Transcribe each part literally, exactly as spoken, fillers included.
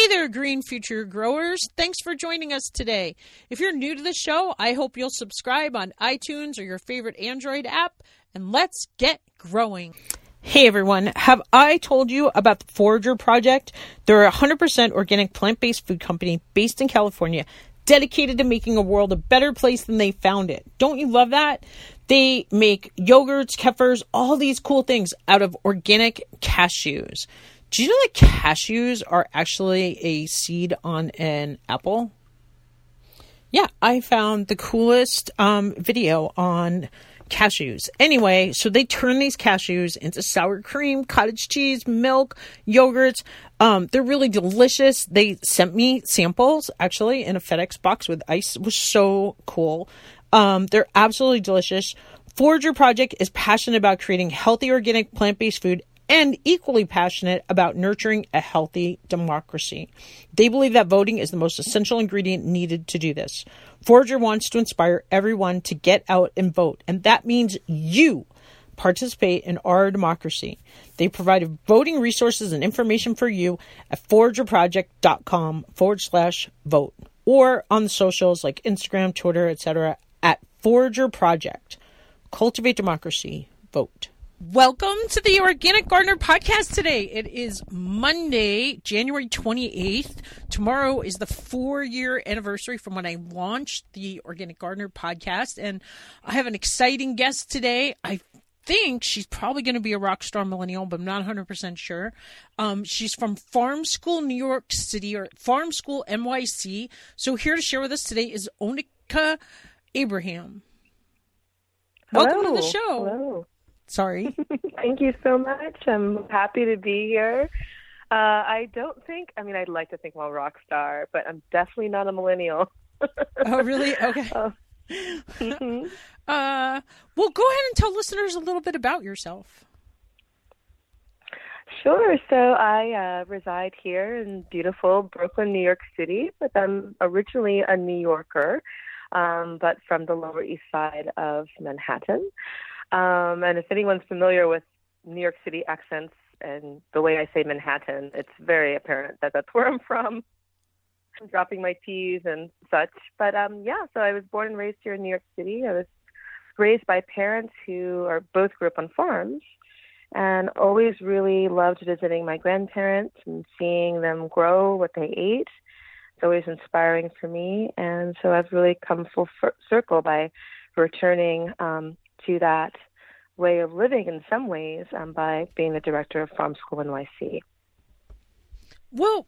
Hey there, Green Future Growers. Thanks for joining us today. If you're new to the show, I hope you'll subscribe on iTunes or your favorite Android app, and let's get growing. Hey everyone, have I told you about the Forager Project? They're a one hundred percent organic plant-based food company based in California, dedicated to making a world a better place than they found it. Don't you love that? They make yogurts, kefirs, all these cool things out of organic cashews. Do you know that cashews are actually a seed on an apple? Yeah, I found the coolest um, video on cashews. Anyway, so they turn these cashews into sour cream, cottage cheese, milk, yogurts. Um, they're really delicious. They sent me samples, actually, in a FedEx box with ice. It was so cool. Um, they're absolutely delicious. Forager Project is passionate about creating healthy, organic, plant-based food and equally passionate about nurturing a healthy democracy. They believe that voting is the most essential ingredient needed to do this. Forager wants to inspire everyone to get out and vote, and that means you participate in our democracy. They provide voting resources and information for you at forager project dot com forward slash vote, or on the socials like Instagram, Twitter, et cetera at Forager Project. Cultivate democracy. Vote. Welcome to the Organic Gardener Podcast today. It is Monday, January twenty-eighth. Tomorrow is the four-year anniversary from when I launched the Organic Gardener Podcast, and I have an exciting guest today. I think she's probably going to be a rock star millennial, but I'm not one hundred percent sure. Um, she's from Farm School New York City, or Farm School N Y C. So here to share with us today is Onika Abraham. Hello. Welcome to the show. Hello. Sorry. Thank you so much. I'm happy to be here. Uh, I don't think, I mean, I'd like to think I'm a rock star, but I'm definitely not a millennial. Oh, really? Okay. Oh. Mm-hmm. uh, well, go ahead and tell listeners a little bit about yourself. Sure. So I uh, reside here in beautiful Brooklyn, New York City, but I'm originally a New Yorker, um, but from the Lower East Side of Manhattan. Um, and if anyone's familiar with New York City accents and the way I say Manhattan, it's very apparent that that's where I'm from. I'm dropping my T's and such. But um, yeah, so I was born and raised here in New York City. I was raised by parents who are both grew up on farms and always really loved visiting my grandparents and seeing them grow what they ate. It's always inspiring for me. And so I've really come full f- circle by returning um to that way of living in some ways um, by being the director of Farm School N Y C. Well,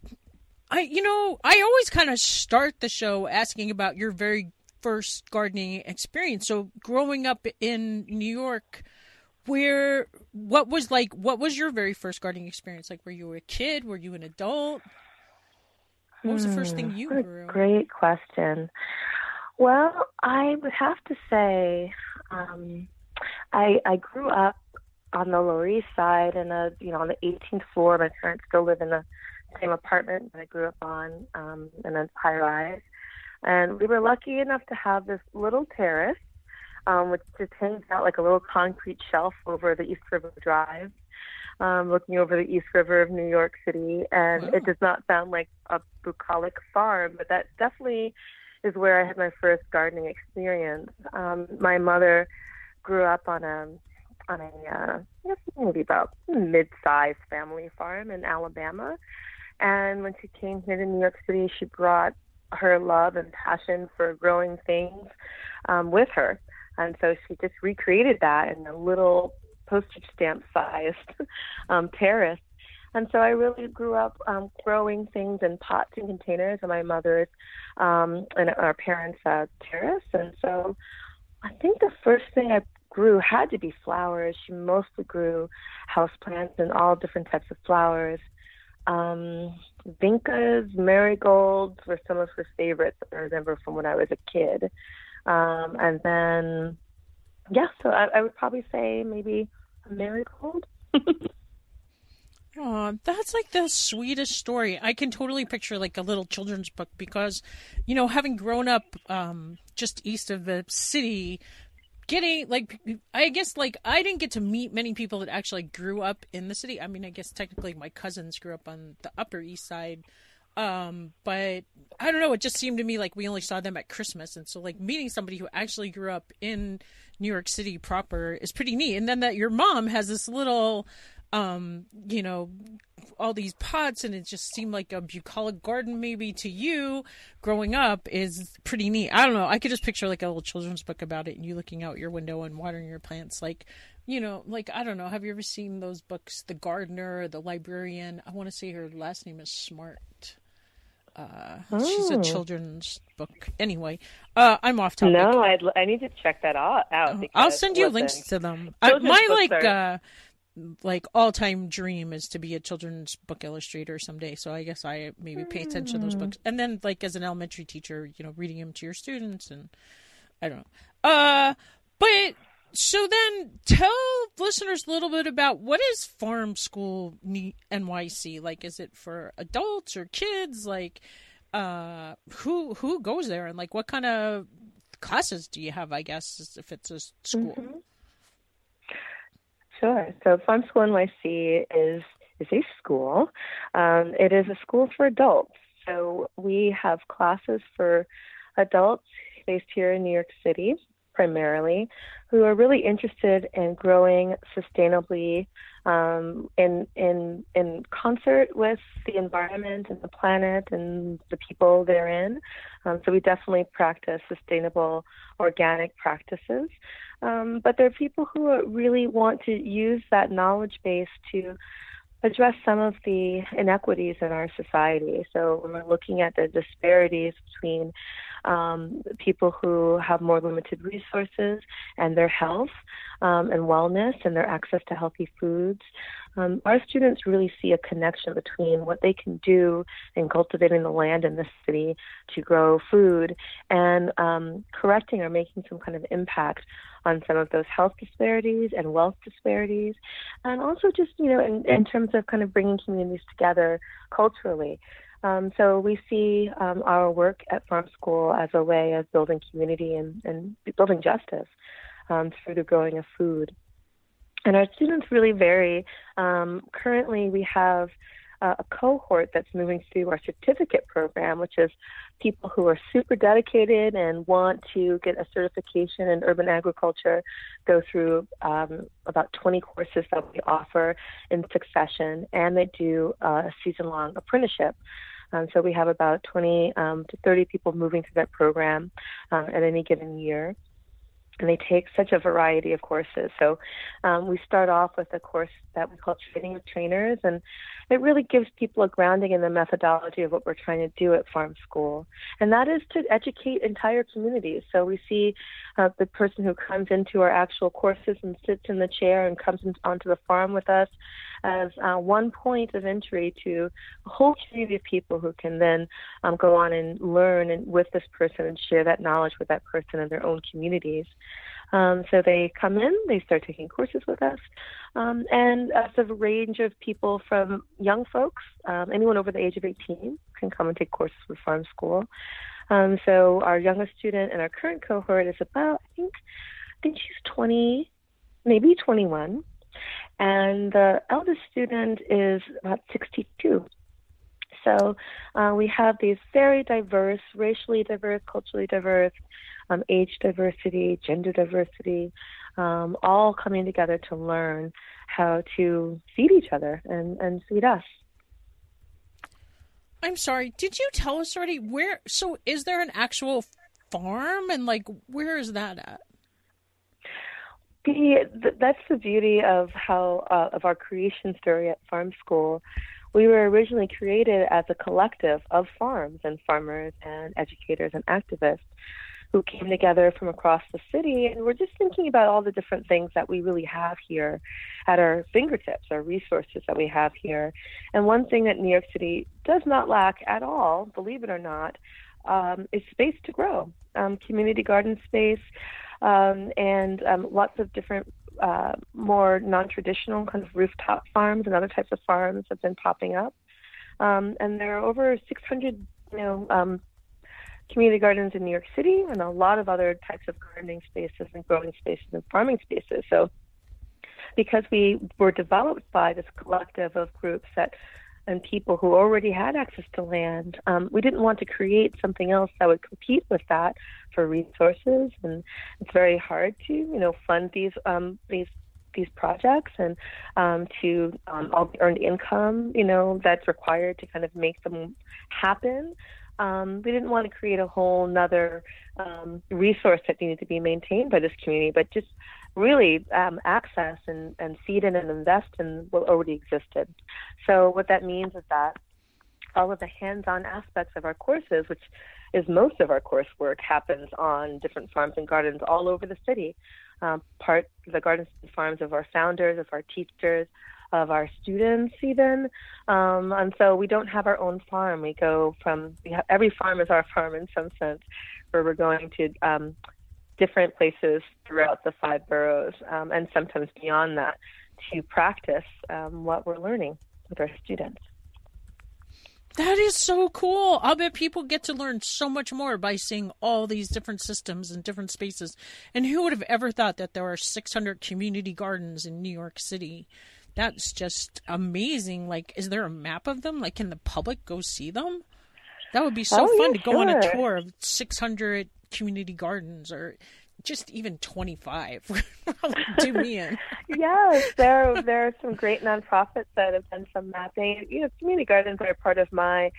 I you know, I always kind of start the show asking about your very first gardening experience. So growing up in New York, where, what was like, what was your very first gardening experience? Like, were you a kid? Were you an adult? What was hmm, the first thing you grew? Great question. Well, I would have to say um, I, I grew up on the Lower East Side and a, you know, on the eighteenth floor. My parents still live in the same apartment that I grew up on um, in a high rise. And we were lucky enough to have this little terrace, um, which extends out like a little concrete shelf over the East River Drive, um, looking over the East River of New York City. And wow. It does not sound like a bucolic farm, but that definitely is where I had my first gardening experience. Um, my mother grew up on a on a uh, I guess maybe about mid-sized family farm in Alabama, and when she came here to New York City, she brought her love and passion for growing things um, with her, and so she just recreated that in a little postage stamp-sized um, terrace. And so I really grew up um, growing things in pots and containers on my mother's um, and our parents' uh, terrace. And so I think the first thing I grew had to be flowers. She mostly grew houseplants and all different types of flowers. Um, vincas, marigolds were some of her favorites that I remember from when I was a kid. Um, and then, yeah, so I, I would probably say maybe a marigold. Oh, that's like the sweetest story. I can totally picture like a little children's book because, you know, having grown up um, just east of the city, getting like, I guess like I didn't get to meet many people that actually grew up in the city. I mean, I guess technically my cousins grew up on the Upper East Side Um, but I don't know. It just seemed to me like we only saw them at Christmas. And so like meeting somebody who actually grew up in New York City proper is pretty neat. And then that your mom has this little, um, you know, all these pots, and it just seemed like a bucolic garden maybe to you growing up is pretty neat. I don't know. I could just picture like a little children's book about it and you looking out your window and watering your plants. Like, you know, like, I don't know. Have you ever seen those books, The Gardener, The Librarian? I want to say her last name is Smart. Uh, oh. She's a children's book. Anyway, uh, I'm off topic. No, I'd, I need to check that all out. Because, I'll send you listen, links to them. I, my like, are... uh, like all time dream is to be a children's book illustrator someday. So I guess I maybe pay attention mm. to those books. And then like as an elementary teacher, you know, reading them to your students, and I don't know. Uh, but so then tell listeners a little bit about what is Farm School N Y C? Like, is it for adults or kids? Like, uh, who, who goes there, and like, what kind of classes do you have, I guess, if it's a school? Mm-hmm. Sure. So Farm School N Y C is, is a school. Um, it is a school for adults. So we have classes for adults based here in New York City, primarily, who are really interested in growing sustainably um, in in in concert with the environment and the planet and the people therein. Um, so we definitely practice sustainable organic practices. Um, but there are people who really want to use that knowledge base to address some of the inequities in our society. So when we're looking at the disparities between um, people who have more limited resources and their health um, and wellness and their access to healthy foods, um, our students really see a connection between what they can do in cultivating the land in this city to grow food and um, correcting or making some kind of impact on some of those health disparities and wealth disparities, and also just, you know, in, in terms of kind of bringing communities together culturally. Um, so we see um, our work at Farm School as a way of building community and, and building justice um, through the growing of food. And our students really vary. Um, currently we have a cohort that's moving through our certificate program, which is people who are super dedicated and want to get a certification in urban agriculture, go through um, about twenty courses that we offer in succession, and they do uh, a season-long apprenticeship. Um, so we have about twenty um, to thirty people moving through that program uh, at any given year. And they take such a variety of courses. So um, we start off with a course that we call Training with Trainers, and it really gives people a grounding in the methodology of what we're trying to do at Farm School. And that is to educate entire communities. So we see uh, the person who comes into our actual courses and sits in the chair and comes in, onto the farm with us as uh, one point of entry to a whole community of people who can then um, go on and learn and, with this person and share that knowledge with that person in their own communities. Um, so they come in, they start taking courses with us, um, and it's a range of people from young folks, um, anyone over the age of eighteen can come and take courses with Farm School. Um, so our youngest student in our current cohort is about, I think, I think she's twenty, maybe twenty-one, and the eldest student is about sixty-two. So uh, we have these very diverse, racially diverse, culturally diverse, Um, age diversity, gender diversity, um, all coming together to learn how to feed each other and, and feed us. I'm sorry, did you tell us already where, so is there an actual farm, and like, where is that at? The, the, that's the beauty of how, uh, of our creation story at Farm School. We were originally created as a collective of farms and farmers and educators and activists who came together from across the city, and we're just thinking about all the different things that we really have here at our fingertips, our resources that we have here. And one thing that New York City does not lack at all, believe it or not, um, is space to grow, um, community garden space, um, and um, lots of different uh, more non-traditional kind of rooftop farms and other types of farms have been popping up. Um, and there are over six hundred, you know, um, community gardens in New York City, and a lot of other types of gardening spaces and growing spaces and farming spaces. So because we were developed by this collective of groups that and people who already had access to land. Um, we didn't want to create something else that would compete with that for resources, and it's very hard to, you know, fund these um, these these projects and um, to um, all the earned income, you know, that's required to kind of make them happen. Um, we didn't want to create a whole nother um, resource that needed to be maintained by this community, but just really um, access and, and feed in and invest in what already existed. So what that means is that all of the hands-on aspects of our courses, which is most of our coursework, happens on different farms and gardens all over the city. Um, part the gardens and farms of our founders, of our teachers, of our students even. Um, and so we don't have our own farm. We go from, we have, every farm is our farm in some sense, where we're going to um, different places throughout the five boroughs um, and sometimes beyond that to practice um, what we're learning with our students. That is so cool. I'll bet people get to learn so much more by seeing all these different systems and different spaces. And who would have ever thought that there are six hundred community gardens in New York City? That's just amazing. Like, is there a map of them? Like, can the public go see them? That would be so oh, fun yeah, to go sure. on a tour of six hundred community gardens, or just even twenty-five. Do me in. Yes, there, there are some great nonprofits that have done some mapping. You know, community gardens are part of my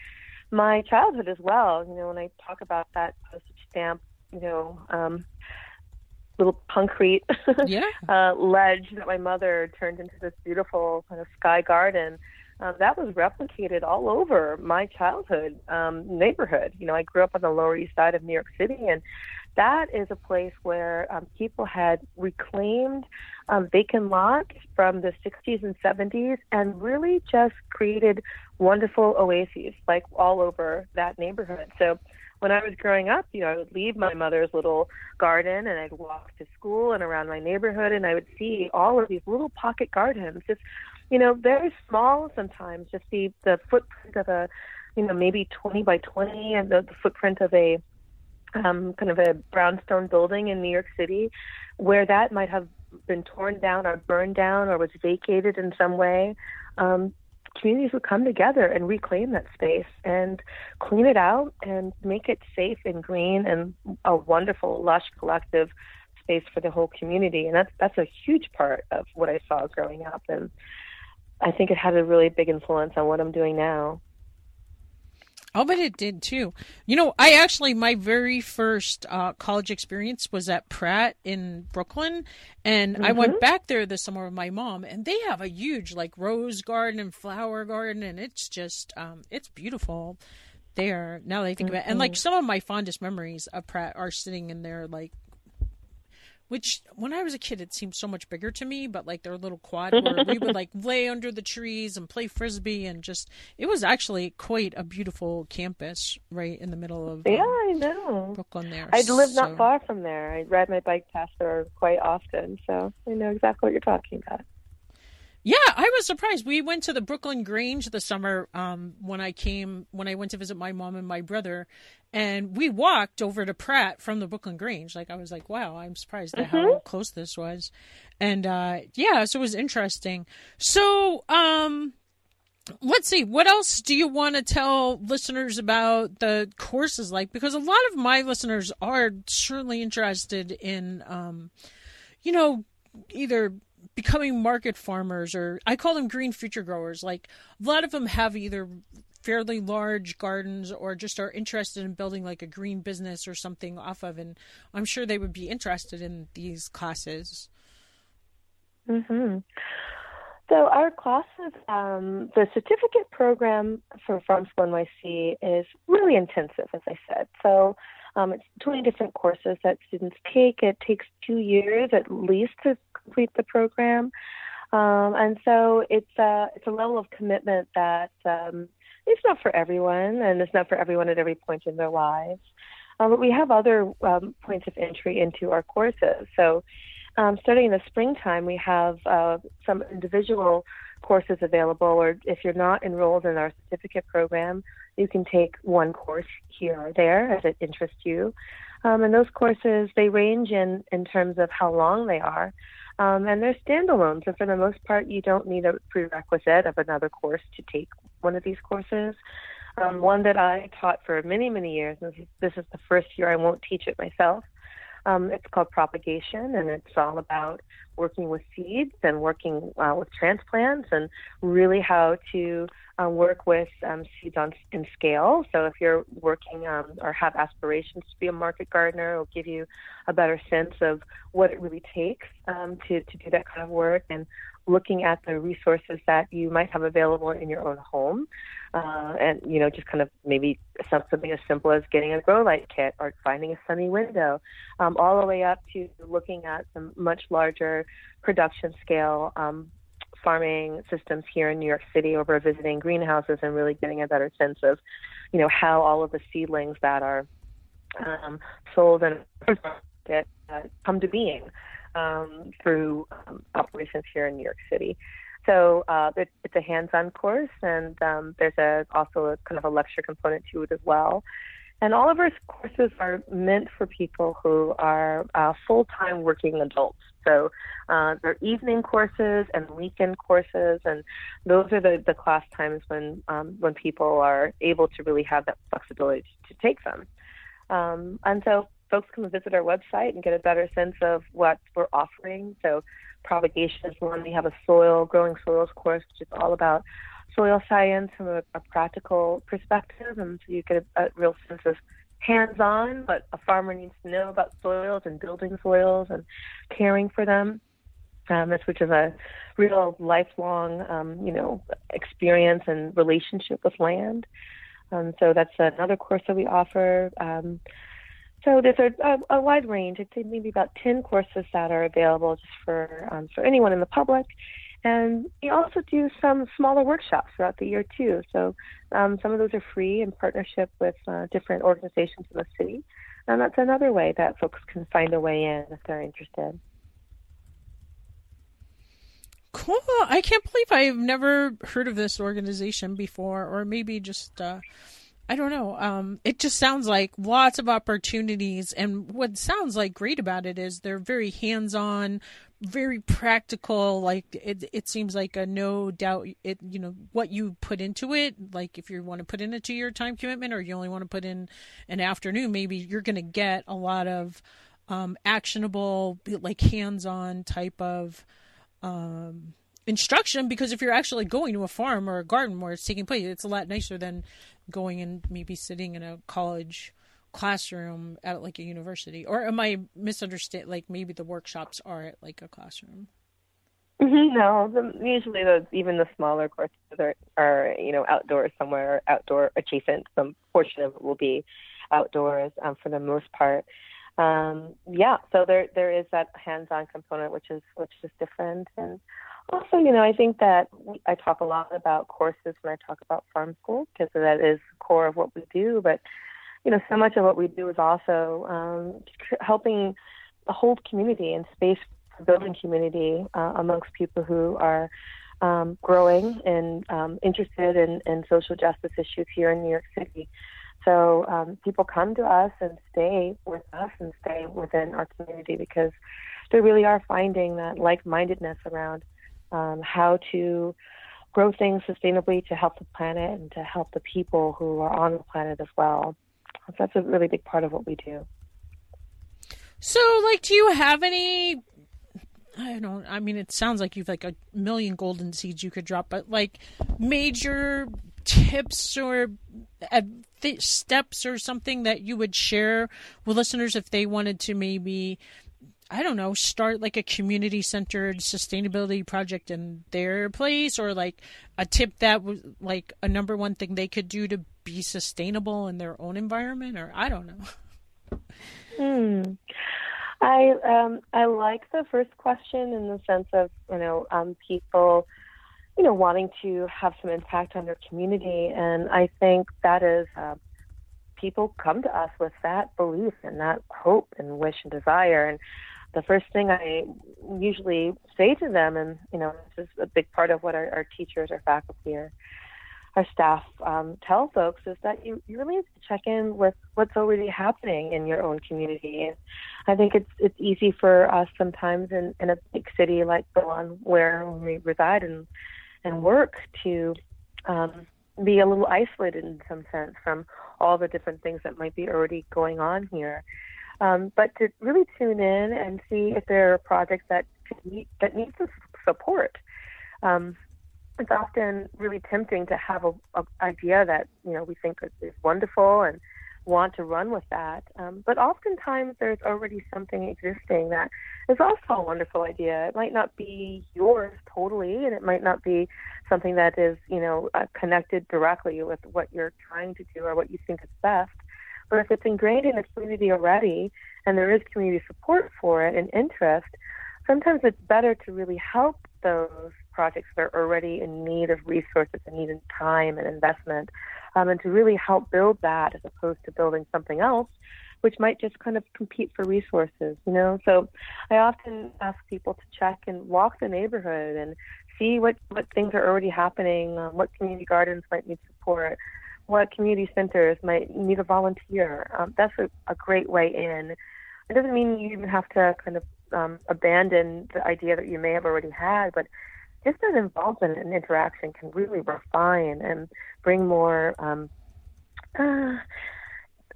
my childhood as well. You know, when I talk about that postage stamp, you know, um, little concrete yeah. uh, ledge that my mother turned into this beautiful kind of sky garden. Uh, that was replicated all over my childhood um, neighborhood. You know, I grew up on the Lower East Side of New York City, and that is a place where um, people had reclaimed um, vacant lots from the sixties and seventies and really just created wonderful oases, like, all over that neighborhood. So when I was growing up, you know, I would leave my mother's little garden and I'd walk to school and around my neighborhood, and I would see all of these little pocket gardens, just, you know, very small sometimes, just the, the footprint of a, you know, maybe twenty by twenty, and the, the footprint of a um, kind of a brownstone building in New York City, where that might have been torn down or burned down or was vacated in some way. Um, communities would come together and reclaim that space and clean it out and make it safe and green and a wonderful, lush, collective space for the whole community. And that's, that's a huge part of what I saw growing up. And I think it had a really big influence on what I'm doing now. Oh, but it did too. You know, I actually, my very first uh, college experience was at Pratt in Brooklyn. And mm-hmm. I went back there this summer with my mom, and they have a huge, like, rose garden and flower garden. And it's just, um, it's beautiful there now that I think mm-hmm. about it. And, like, some of my fondest memories of Pratt are sitting in there, like, which when I was a kid, it seemed so much bigger to me, but, like, their little quad where we would, like, lay under the trees and play Frisbee, and just, it was actually quite a beautiful campus right in the middle of um, yeah, I know. Brooklyn there. I lived so. not far from there. I ride my bike past there quite often, so I know exactly what you're talking about. Yeah, I was surprised. We went to the Brooklyn Grange this summer um, when I came, when I went to visit my mom and my brother, and we walked over to Pratt from the Brooklyn Grange. Like, I was like, wow, I'm surprised at mm-hmm. how close this was. And uh, yeah, so it was interesting. So um, let's see, what else do you want to tell listeners about the courses like? Because a lot of my listeners are certainly interested in, um, you know, either becoming market farmers, or I call them green future growers. Like, a lot of them have either fairly large gardens or just are interested in building, like, a green business or something off of, and I'm sure they would be interested in these classes. Mm-hmm. So our classes, um, the certificate program for Farm School N Y C is really intensive, as I said. So um, it's twenty different courses that students take. It takes two years at least to complete the program. Um, and so it's a, it's a level of commitment that um, it's not for everyone, and it's not for everyone at every point in their lives. Uh, but we have other um, points of entry into our courses. So um, starting in the springtime, we have uh, some individual courses available, or if you're not enrolled in our certificate program, you can take one course here or there as it interests you. Um, and those courses, they range in, in terms of how long they are. Um, and they're standalone. So for the most part, you don't need a prerequisite of another course to take one of these courses. Um, one that I taught for many, many years, and this is the first year I won't teach it myself. Um, it's called propagation, and it's all about working with seeds and working uh, with transplants, and really how to uh, work with um, seeds on in scale. So if you're working um, or have aspirations to be a market gardener, it'll give you a better sense of what it really takes um, to, to do that kind of work, and looking at the resources that you might have available in your own home. Uh, and, you know, just kind of maybe something as simple as getting a grow light kit or finding a sunny window, um, all the way up to looking at some much larger production scale um, farming systems here in New York City, over visiting greenhouses and really getting a better sense of, you know, how all of the seedlings that are um, sold and that uh, come to being. Um, through um, operations here in New York City. So uh, it, it's a hands-on course, and um, there's a, also a kind of a lecture component to it as well. And all of our courses are meant for people who are uh, full-time working adults. So uh, they're evening courses and weekend courses, and those are the, the class times when, um, when people are able to really have that flexibility to, to take them. Um, and so folks can visit our website and get a better sense of what we're offering. So propagation is one. We have a soil, growing soils course, which is all about soil science from a, a practical perspective. And so you get a, a real sense of hands-on what a farmer needs to know about soils and building soils and caring for them. Um, this, which is a real lifelong, um, you know, experience and relationship with land. Um, so that's another course that we offer. Um, So there's a, a wide range. I'd say maybe about ten courses that are available just for um, for anyone in the public. And we also do some smaller workshops throughout the year, too. So um, some of those are free in partnership with uh, different organizations in the city. And that's another way that folks can find a way in if they're interested. Cool. I can't believe I've never heard of this organization before, or maybe just... Uh... I don't know. Um, it just sounds like lots of opportunities. And what sounds like great about it is they're very hands-on, very practical. Like it, it seems like a no doubt, it, you know, what you put into it. Like if you want to put in a two-year time commitment, or you only want to put in an afternoon, maybe you're going to get a lot of um, actionable, like hands-on type of um instruction, because if you're actually going to a farm or a garden where it's taking place, it's a lot nicer than going and maybe sitting in a college classroom at like a university. Or am I misunderstanding? Like maybe the workshops are at like a classroom. Mm-hmm. No, the, usually those, even the smaller courses are, are you know outdoors somewhere, outdoor adjacent. Some portion of it will be outdoors um, for the most part. Um, yeah, so there there is that hands-on component, which is which is different. And also, you know, I think that we, I talk a lot about courses when I talk about farm school, because that is the core of what we do. But, you know, so much of what we do is also um, helping hold community and space for building community uh, amongst people who are um, growing and um, interested in, in social justice issues here in New York City. So um, people come to us and stay with us and stay within our community, because they really are finding that like-mindedness around Um, how to grow things sustainably to help the planet and to help the people who are on the planet as well. So that's a really big part of what we do. So, like, do you have any, I don't, I mean, it sounds like you've like a million golden seeds you could drop, but like major tips or th- steps or something that you would share with listeners if they wanted to maybe, I don't know, start like a community-centered sustainability project in their place, or like a tip that was like a number one thing they could do to be sustainable in their own environment, or I don't know. Hmm. I um, I like the first question in the sense of, you know, um, people, you know, wanting to have some impact on their community. And I think that is uh, people come to us with that belief and that hope and wish and desire. And the first thing I usually say to them, and, you know, this is a big part of what our, our teachers, our faculty are our staff um, tell folks is that you, you really have to check in with what's already happening in your own community. And I think it's it's easy for us sometimes in, in a big city like Brooklyn, where we reside and and work, to um, be a little isolated in some sense from all the different things that might be already going on here. Um, but to really tune in and see if there are projects that need, that need some support. Um, it's often really tempting to have an idea that, you know, we think is wonderful and want to run with that. Um, but oftentimes there's already something existing that is also a wonderful idea. It might not be yours totally, and it might not be something that is, you know, uh, connected directly with what you're trying to do or what you think is best. But if it's ingrained in the community already and there is community support for it and interest, sometimes it's better to really help those projects that are already in need of resources and need of time and investment, um, and to really help build that as opposed to building something else, which might just kind of compete for resources, you know? So I often ask people to check and walk the neighborhood and see what, what things are already happening, um, what community gardens might need support, what community centers might need a volunteer. Um, that's a, a great way in. It doesn't mean you even have to kind of um, abandon the idea that you may have already had, but just that involvement and interaction can really refine and bring more um, uh,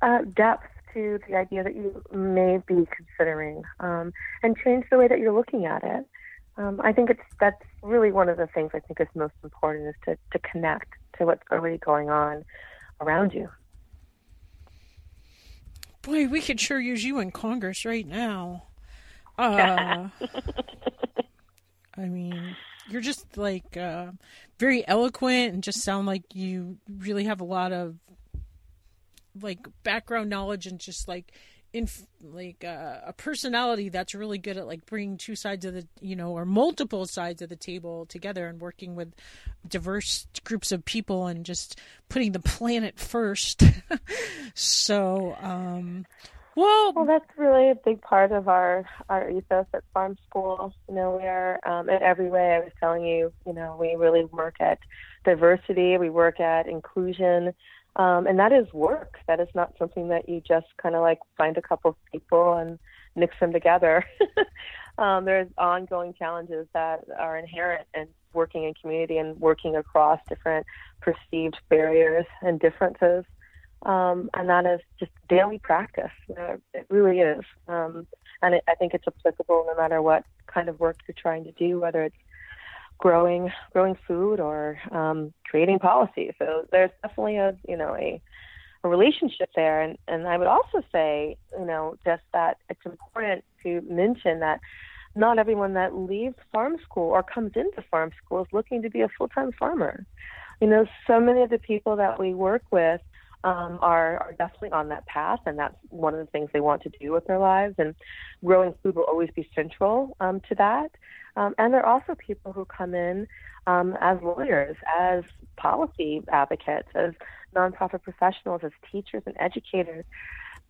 uh, depth to the idea that you may be considering, um, and change the way that you're looking at it. Um, I think it's that's really one of the things I think is most important, is to, to connect to what's already going on around you. Boy, we could sure use you in Congress right now. Uh, I mean, you're just like uh, very eloquent and just sound like you really have a lot of like background knowledge and just like in like uh, a personality that's really good at like bringing two sides of the, you know, or multiple sides of the table together and working with diverse groups of people and just putting the planet first. So, um, well, well, that's really a big part of our, our ethos at Farm School. You know, we are, um, in every way I was telling you, you know, we really work at diversity. We work at inclusion. Um, and that is work. That is not something that you just kind of like find a couple of people and mix them together. um, there's ongoing challenges that are inherent in working in community and working across different perceived barriers and differences. Um, and that is just daily practice. You know, it really is. Um, and it, I think it's applicable no matter what kind of work you're trying to do, whether it's growing growing food or um, creating policy. So there's definitely a, you know, a, a relationship there. And, and I would also say, you know, just that it's important to mention that not everyone that leaves farm school or comes into farm school is looking to be a full-time farmer. You know, so many of the people that we work with Um, are, are definitely on that path, and that's one of the things they want to do with their lives, and growing food will always be central um, to that. Um, and there are also people who come in um, as lawyers, as policy advocates, as nonprofit professionals, as teachers and educators.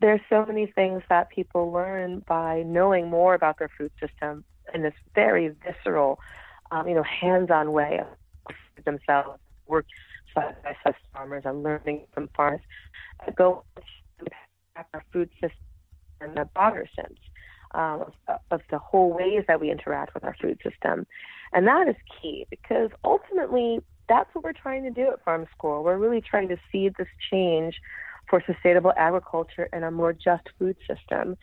There's so many things that people learn by knowing more about their food system in this very visceral, um, you know, hands-on way of themselves working by such farmers and learning from farmers that go to our food system in a broader sense um, of, of the whole ways that we interact with our food system. And that is key, because ultimately that's what we're trying to do at Farm School. We're really trying to seed this change for sustainable agriculture and a more just food system.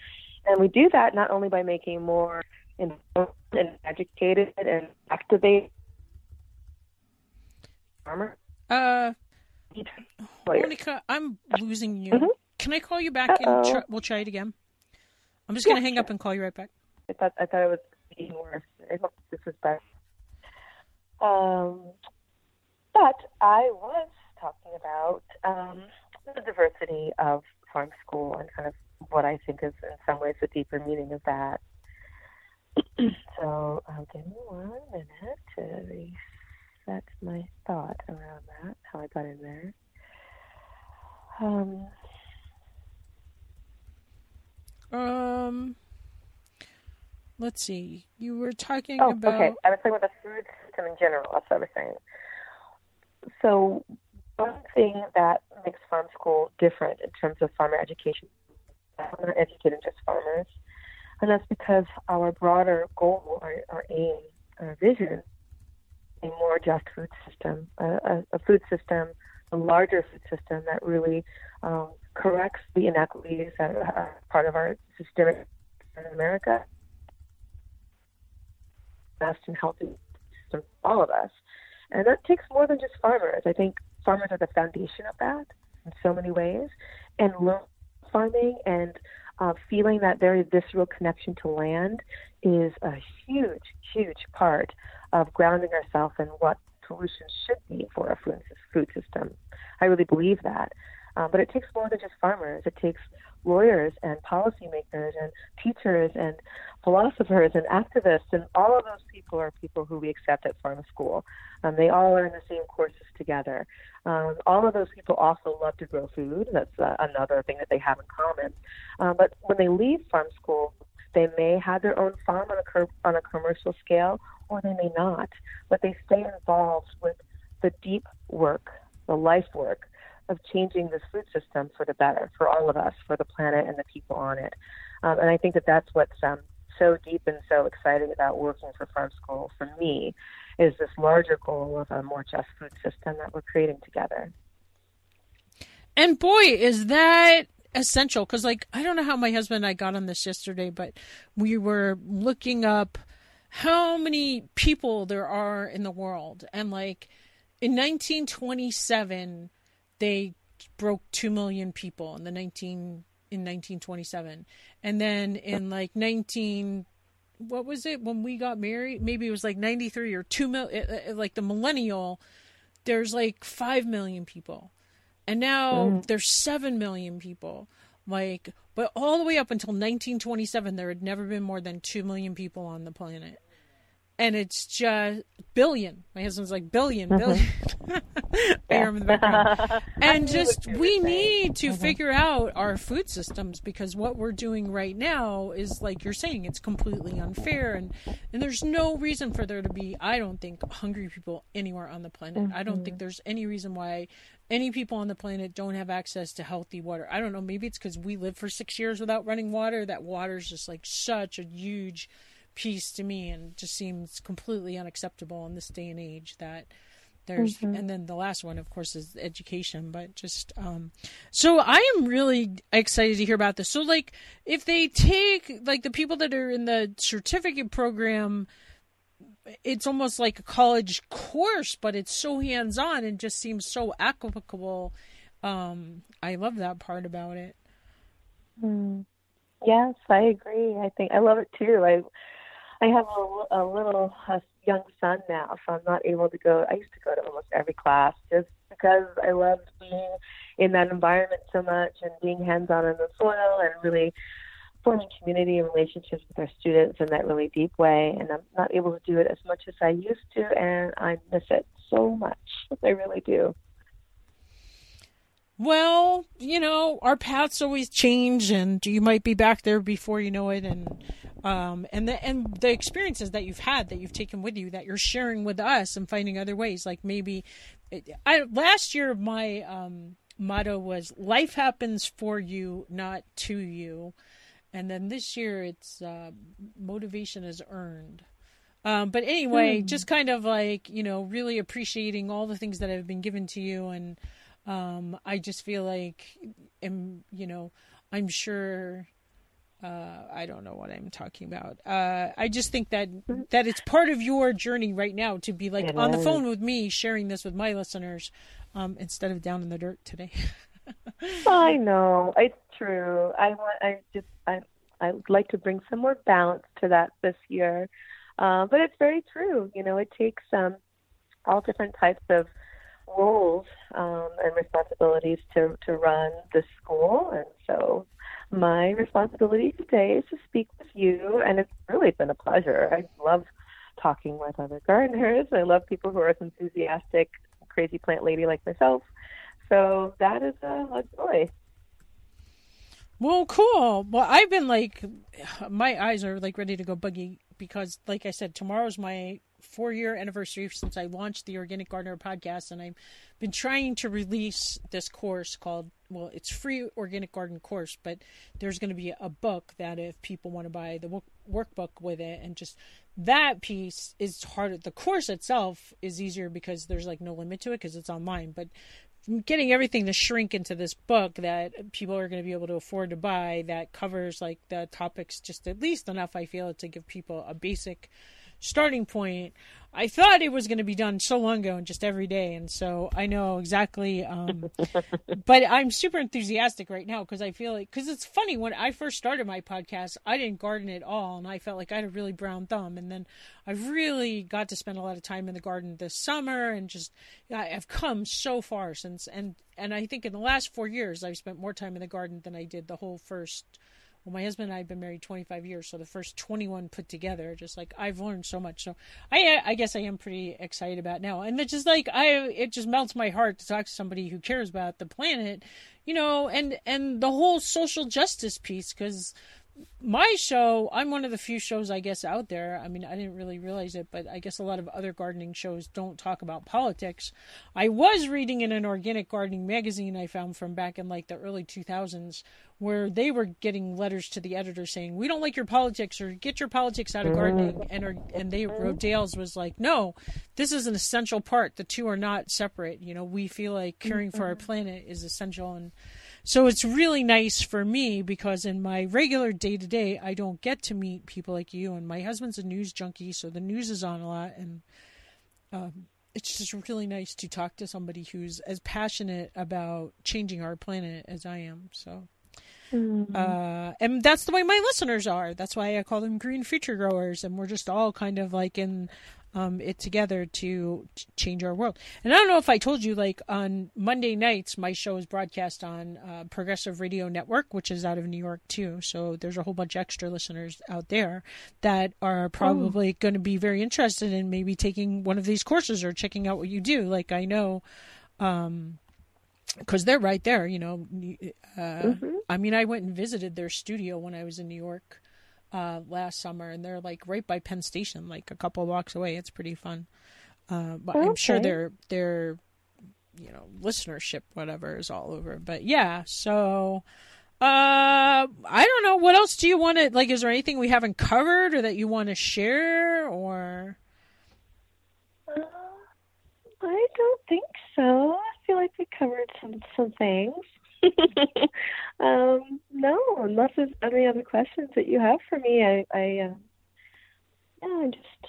And we do that not only by making more informed and educated and activated farmers. Uh, Monica, I'm losing you. Mm-hmm. Can I call you back Uh-oh. and try, we'll try it again? I'm just yeah, going to hang sure. up and call you right back. I thought, I thought it was even worse. I hope this was better. Um, but I was talking about um, the diversity of Farm School and kind of what I think is in some ways the deeper meaning of that. So um, give me one minute to reset. That's my thought around that, how I got in there. Um, um let's see. You were talking oh, about... okay. I was talking about the food system in general. That's what I was saying. So one thing that makes Farm School different in terms of farmer education, we're not educating just farmers, and that's because our broader goal, our, our aim, our vision, a more just food system, a, a, a food system, a larger food system that really um, corrects the inequities that are part of our systemic in America. Best and healthy system for all of us. And that takes more than just farmers. I think farmers are the foundation of that in so many ways. And farming and uh, feeling that very visceral connection to land is a huge, huge part of grounding ourselves in what solutions should be for our food, food system. I really believe that. Um, but it takes more than just farmers. It takes lawyers and policymakers and teachers and philosophers and activists, and all of those people are people who we accept at Farm School. Um, they all are in the same courses together. Um, all of those people also love to grow food. That's uh, another thing that they have in common. Um, but when they leave Farm School, they may have their own farm on a, cur- on a commercial scale, or they may not. But they stay involved with the deep work, the life work, of changing this food system for the better, for all of us, for the planet and the people on it. Um, and I think that that's what's um, so deep and so exciting about working for Farm School for me, is this larger goal of a more just food system that we're creating together. And boy, is that essential. Because, like, I don't know how my husband and I got on this yesterday, but we were looking up how many people there are in the world. And, like, in nineteen twenty-seven... they broke two million people in the nineteen in nineteen twenty-seven. And then in like nineteen, what was it when we got married? Maybe it was like ninety-three or two million, like the millennial, there's like five million people. And now mm. there's seven million people. Like, but all the way up until nineteen twenty-seven, there had never been more than two million people on the planet. And it's just billion. My husband's like billion, billion. Mm-hmm. I hear him in the background. And just we need to mm-hmm. figure out our food systems, because what we're doing right now is, like you're saying, it's completely unfair. And, and there's no reason for there to be, I don't think, hungry people anywhere on the planet. Mm-hmm. I don't think there's any reason why any people on the planet don't have access to healthy water. I don't know. Maybe it's because we lived for six years without running water. That water's just like such a huge piece to me, and just seems completely unacceptable in this day and age that there's mm-hmm. and then the last one, of course, is education. But just um so I am really excited to hear about this. So, like, if they take, like, the people that are in the certificate program, it's almost like a college course, but it's so hands-on and just seems so applicable. um I love that part about it. mm. Yes, I agree. I think I love it too. I I have a, a little a young son now, so I'm not able to go. I used to go to almost every class just because I loved being in that environment so much and being hands-on in the soil and really forming community and relationships with our students in that really deep way. And I'm not able to do it as much as I used to, and I miss it so much. I really do. Well, you know, our paths always change, and you might be back there before you know it. And um, and the and the experiences that you've had, that you've taken with you, that you're sharing with us, and finding other ways. Like, maybe, I last year my um, motto was "Life happens for you, not to you," and then this year it's uh, "Motivation is earned." Um, but anyway, mm. just kind of like, you know, really appreciating all the things that have been given to you. And Um, I just feel like, am, you know, I'm sure, uh, I don't know what I'm talking about. Uh, I just think that, that it's part of your journey right now to be like it on is. The phone with me, sharing this with my listeners, um, instead of down in the dirt today. I know. It's true. I want, I just, I, I would like to bring some more balance to that this year. Uh, but it's very true. You know, it takes, um, all different types of roles um, and responsibilities to, to run this school. And so my responsibility today is to speak with you, and it's really been a pleasure. I love talking with other gardeners. I love people who are as enthusiastic, crazy plant lady like myself. So that is a, a joy. Well, cool. Well, I've been like, my eyes are like ready to go buggy because, like I said, tomorrow's my four-year anniversary since I launched the Organic Gardener podcast, and I've been trying to release this course called, well, it's free Organic Garden course, but there's going to be a book that if people want to buy the workbook with it, and just that piece is harder. The course itself is easier because there's like no limit to it because it's online, but getting everything to shrink into this book that people are going to be able to afford to buy that covers like the topics just at least enough, I feel, to give people a basic starting point. I thought it was going to be done so long ago and just every day. And so I know exactly, um, but I'm super enthusiastic right now because I feel like, because it's funny, when I first started my podcast, I didn't garden at all. And I felt like I had a really brown thumb. And then I really got to spend a lot of time in the garden this summer, and just, I've come so far since. And, and I think in the last four years, I've spent more time in the garden than I did the whole first Well, my husband and I have been married twenty-five years, so the first twenty-one put together, just like I've learned so much. So I, I guess I am pretty excited about it now, and it's just like I, it just melts my heart to talk to somebody who cares about the planet, you know, and and the whole social justice piece. Because my show, I'm one of the few shows, I guess, out there. I mean, I didn't really realize it, but I guess a lot of other gardening shows don't talk about politics. I was reading in an organic gardening magazine I found from back in like the early two thousands, where they were getting letters to the editor saying, we don't like your politics, or get your politics out of gardening. And or, and they, Rodale's was like, no, this is an essential part. The two are not separate. You know, we feel like caring for our planet is essential. And so it's really nice for me because in my regular day-to-day, I don't get to meet people like you. And my husband's a news junkie, so the news is on a lot. And um, it's just really nice to talk to somebody who's as passionate about changing our planet as I am. So, mm-hmm. uh, and that's the way my listeners are. That's why I call them green future growers. And we're just all kind of like in Um, it together to change our world. And I don't know if I told you, like on Monday nights, my show is broadcast on uh, Progressive Radio Network, which is out of New York too. So there's a whole bunch of extra listeners out there that are probably oh. going to be very interested in maybe taking one of these courses or checking out what you do. Like I know, um, because they're right there, you know. Uh, mm-hmm. I mean, I went and visited their studio when I was in New York Uh, last summer, and they're like right by Penn Station, like a couple of blocks away. It's pretty fun. Uh, but okay. I'm sure their their you know listenership, whatever, is all over. But yeah, so uh, I don't know. What else do you want to like? Is there anything we haven't covered or that you want to share? Or uh, I don't think so. I feel like we covered some some things. um, no, unless there's any other questions that you have for me. I, I uh, yeah, just,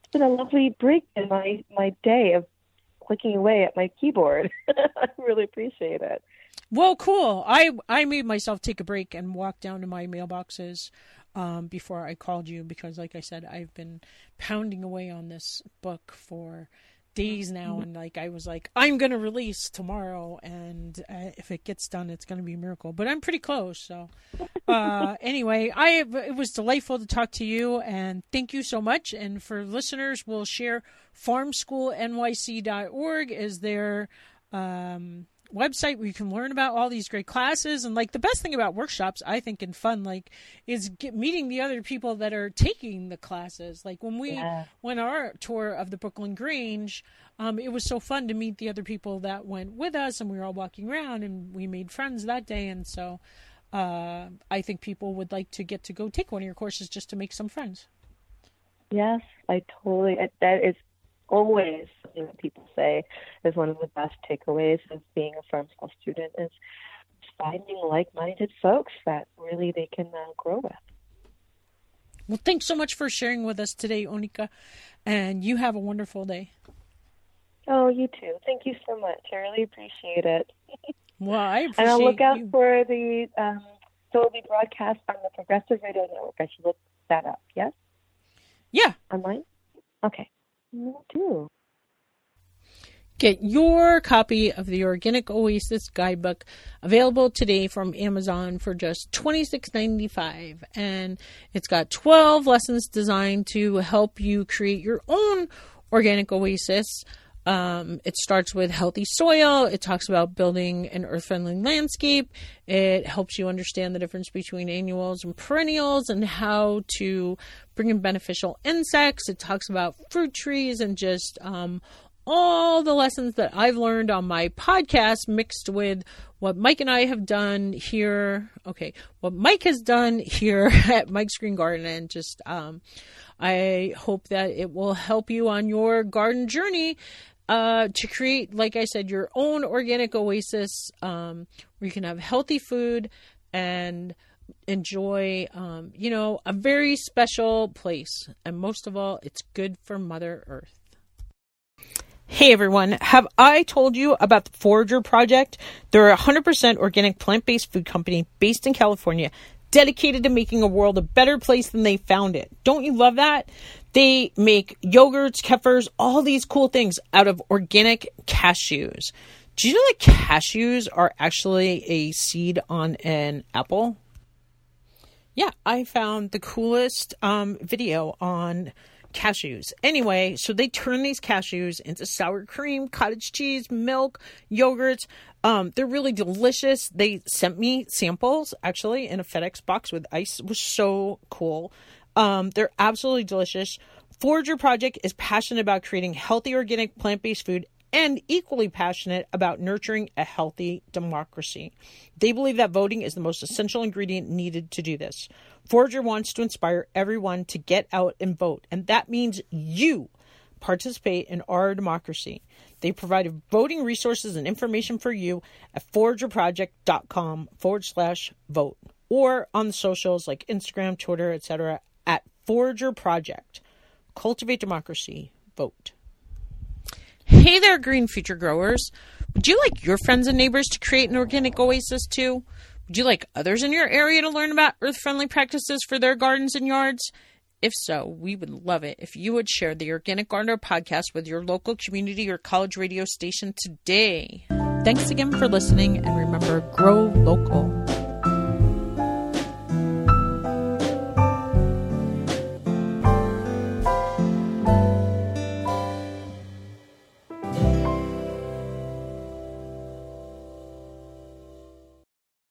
it's been a lovely break in my, my day of clicking away at my keyboard. I really appreciate it. Well, cool. I, I made myself take a break and walk down to my mailboxes um, before I called you because, like I said, I've been pounding away on this book for days now, and like I was like, I'm gonna release tomorrow, and uh, if it gets done, it's gonna be a miracle, but I'm pretty close. So uh anyway, I it was delightful to talk to you, and thank you so much. And for listeners, we'll share farm school N Y C dot org is their um website where you can learn about all these great classes. And like the best thing about workshops, I think, and fun, like, is get, meeting the other people that are taking the classes. Like when we yeah. went our tour of the Brooklyn Grange, um, it was so fun to meet the other people that went with us, and we were all walking around and we made friends that day. And so uh, I think people would like to get to go take one of your courses just to make some friends. Yes, I totally, that is always something that people say is one of the best takeaways of being a farm school student is finding like-minded folks that really they can uh, grow with. Well, thanks so much for sharing with us today, Onika, and you have a wonderful day. Oh, you too. Thank you so much. I really appreciate it. Well, I appreciate And I'll look out you. for the, um, so it'll be broadcast on the Progressive Radio Network. I should look that up, yes? Yeah. Online? Okay. Me too. Get your copy of the Organic Oasis Guidebook available today from Amazon for just twenty-six ninety-five, and it's got twelve lessons designed to help you create your own Organic Oasis. Um, it starts with healthy soil. It talks about building an earth-friendly landscape. It helps you understand the difference between annuals and perennials and how to bring in beneficial insects. It talks about fruit trees and just um, all the lessons that I've learned on my podcast mixed with what Mike and I have done here. Okay, what Mike has done here at Mike's Green Garden, and just um, I hope that it will help you on your garden journey uh, to create, like I said, your own organic oasis um, where you can have healthy food and enjoy, um, you know, a very special place. And most of all, it's good for Mother Earth. Hey everyone, have I told you about the Forager Project? They're a one hundred percent organic plant-based food company based in California, dedicated to making a world a better place than they found it. Don't you love that? They make yogurts, kefirs, all these cool things out of organic cashews. Do you know that cashews are actually a seed on an apple? Yeah, I found the coolest um, video on cashews. Anyway, so they turn these cashews into sour cream, cottage cheese, milk, yogurts. Um, they're really delicious. They sent me samples actually in a FedEx box with ice. It was so cool. Um, they're absolutely delicious. Forager Project is passionate about creating healthy, organic, plant-based food and equally passionate about nurturing a healthy democracy. They believe that voting is the most essential ingredient needed to do this. Forager wants to inspire everyone to get out and vote, and that means you participate in our democracy. They provide voting resources and information for you at forager project dot com forward slash vote, or on the socials like Instagram, Twitter, et cetera at Forager Project. Cultivate democracy. Vote. Hey there, green future growers. Would you like your friends and neighbors to create an organic oasis too? Would you like others in your area to learn about earth-friendly practices for their gardens and yards? If so, we would love it if you would share the Organic Gardener podcast with your local community or college radio station today. Thanks again for listening, and remember, grow local.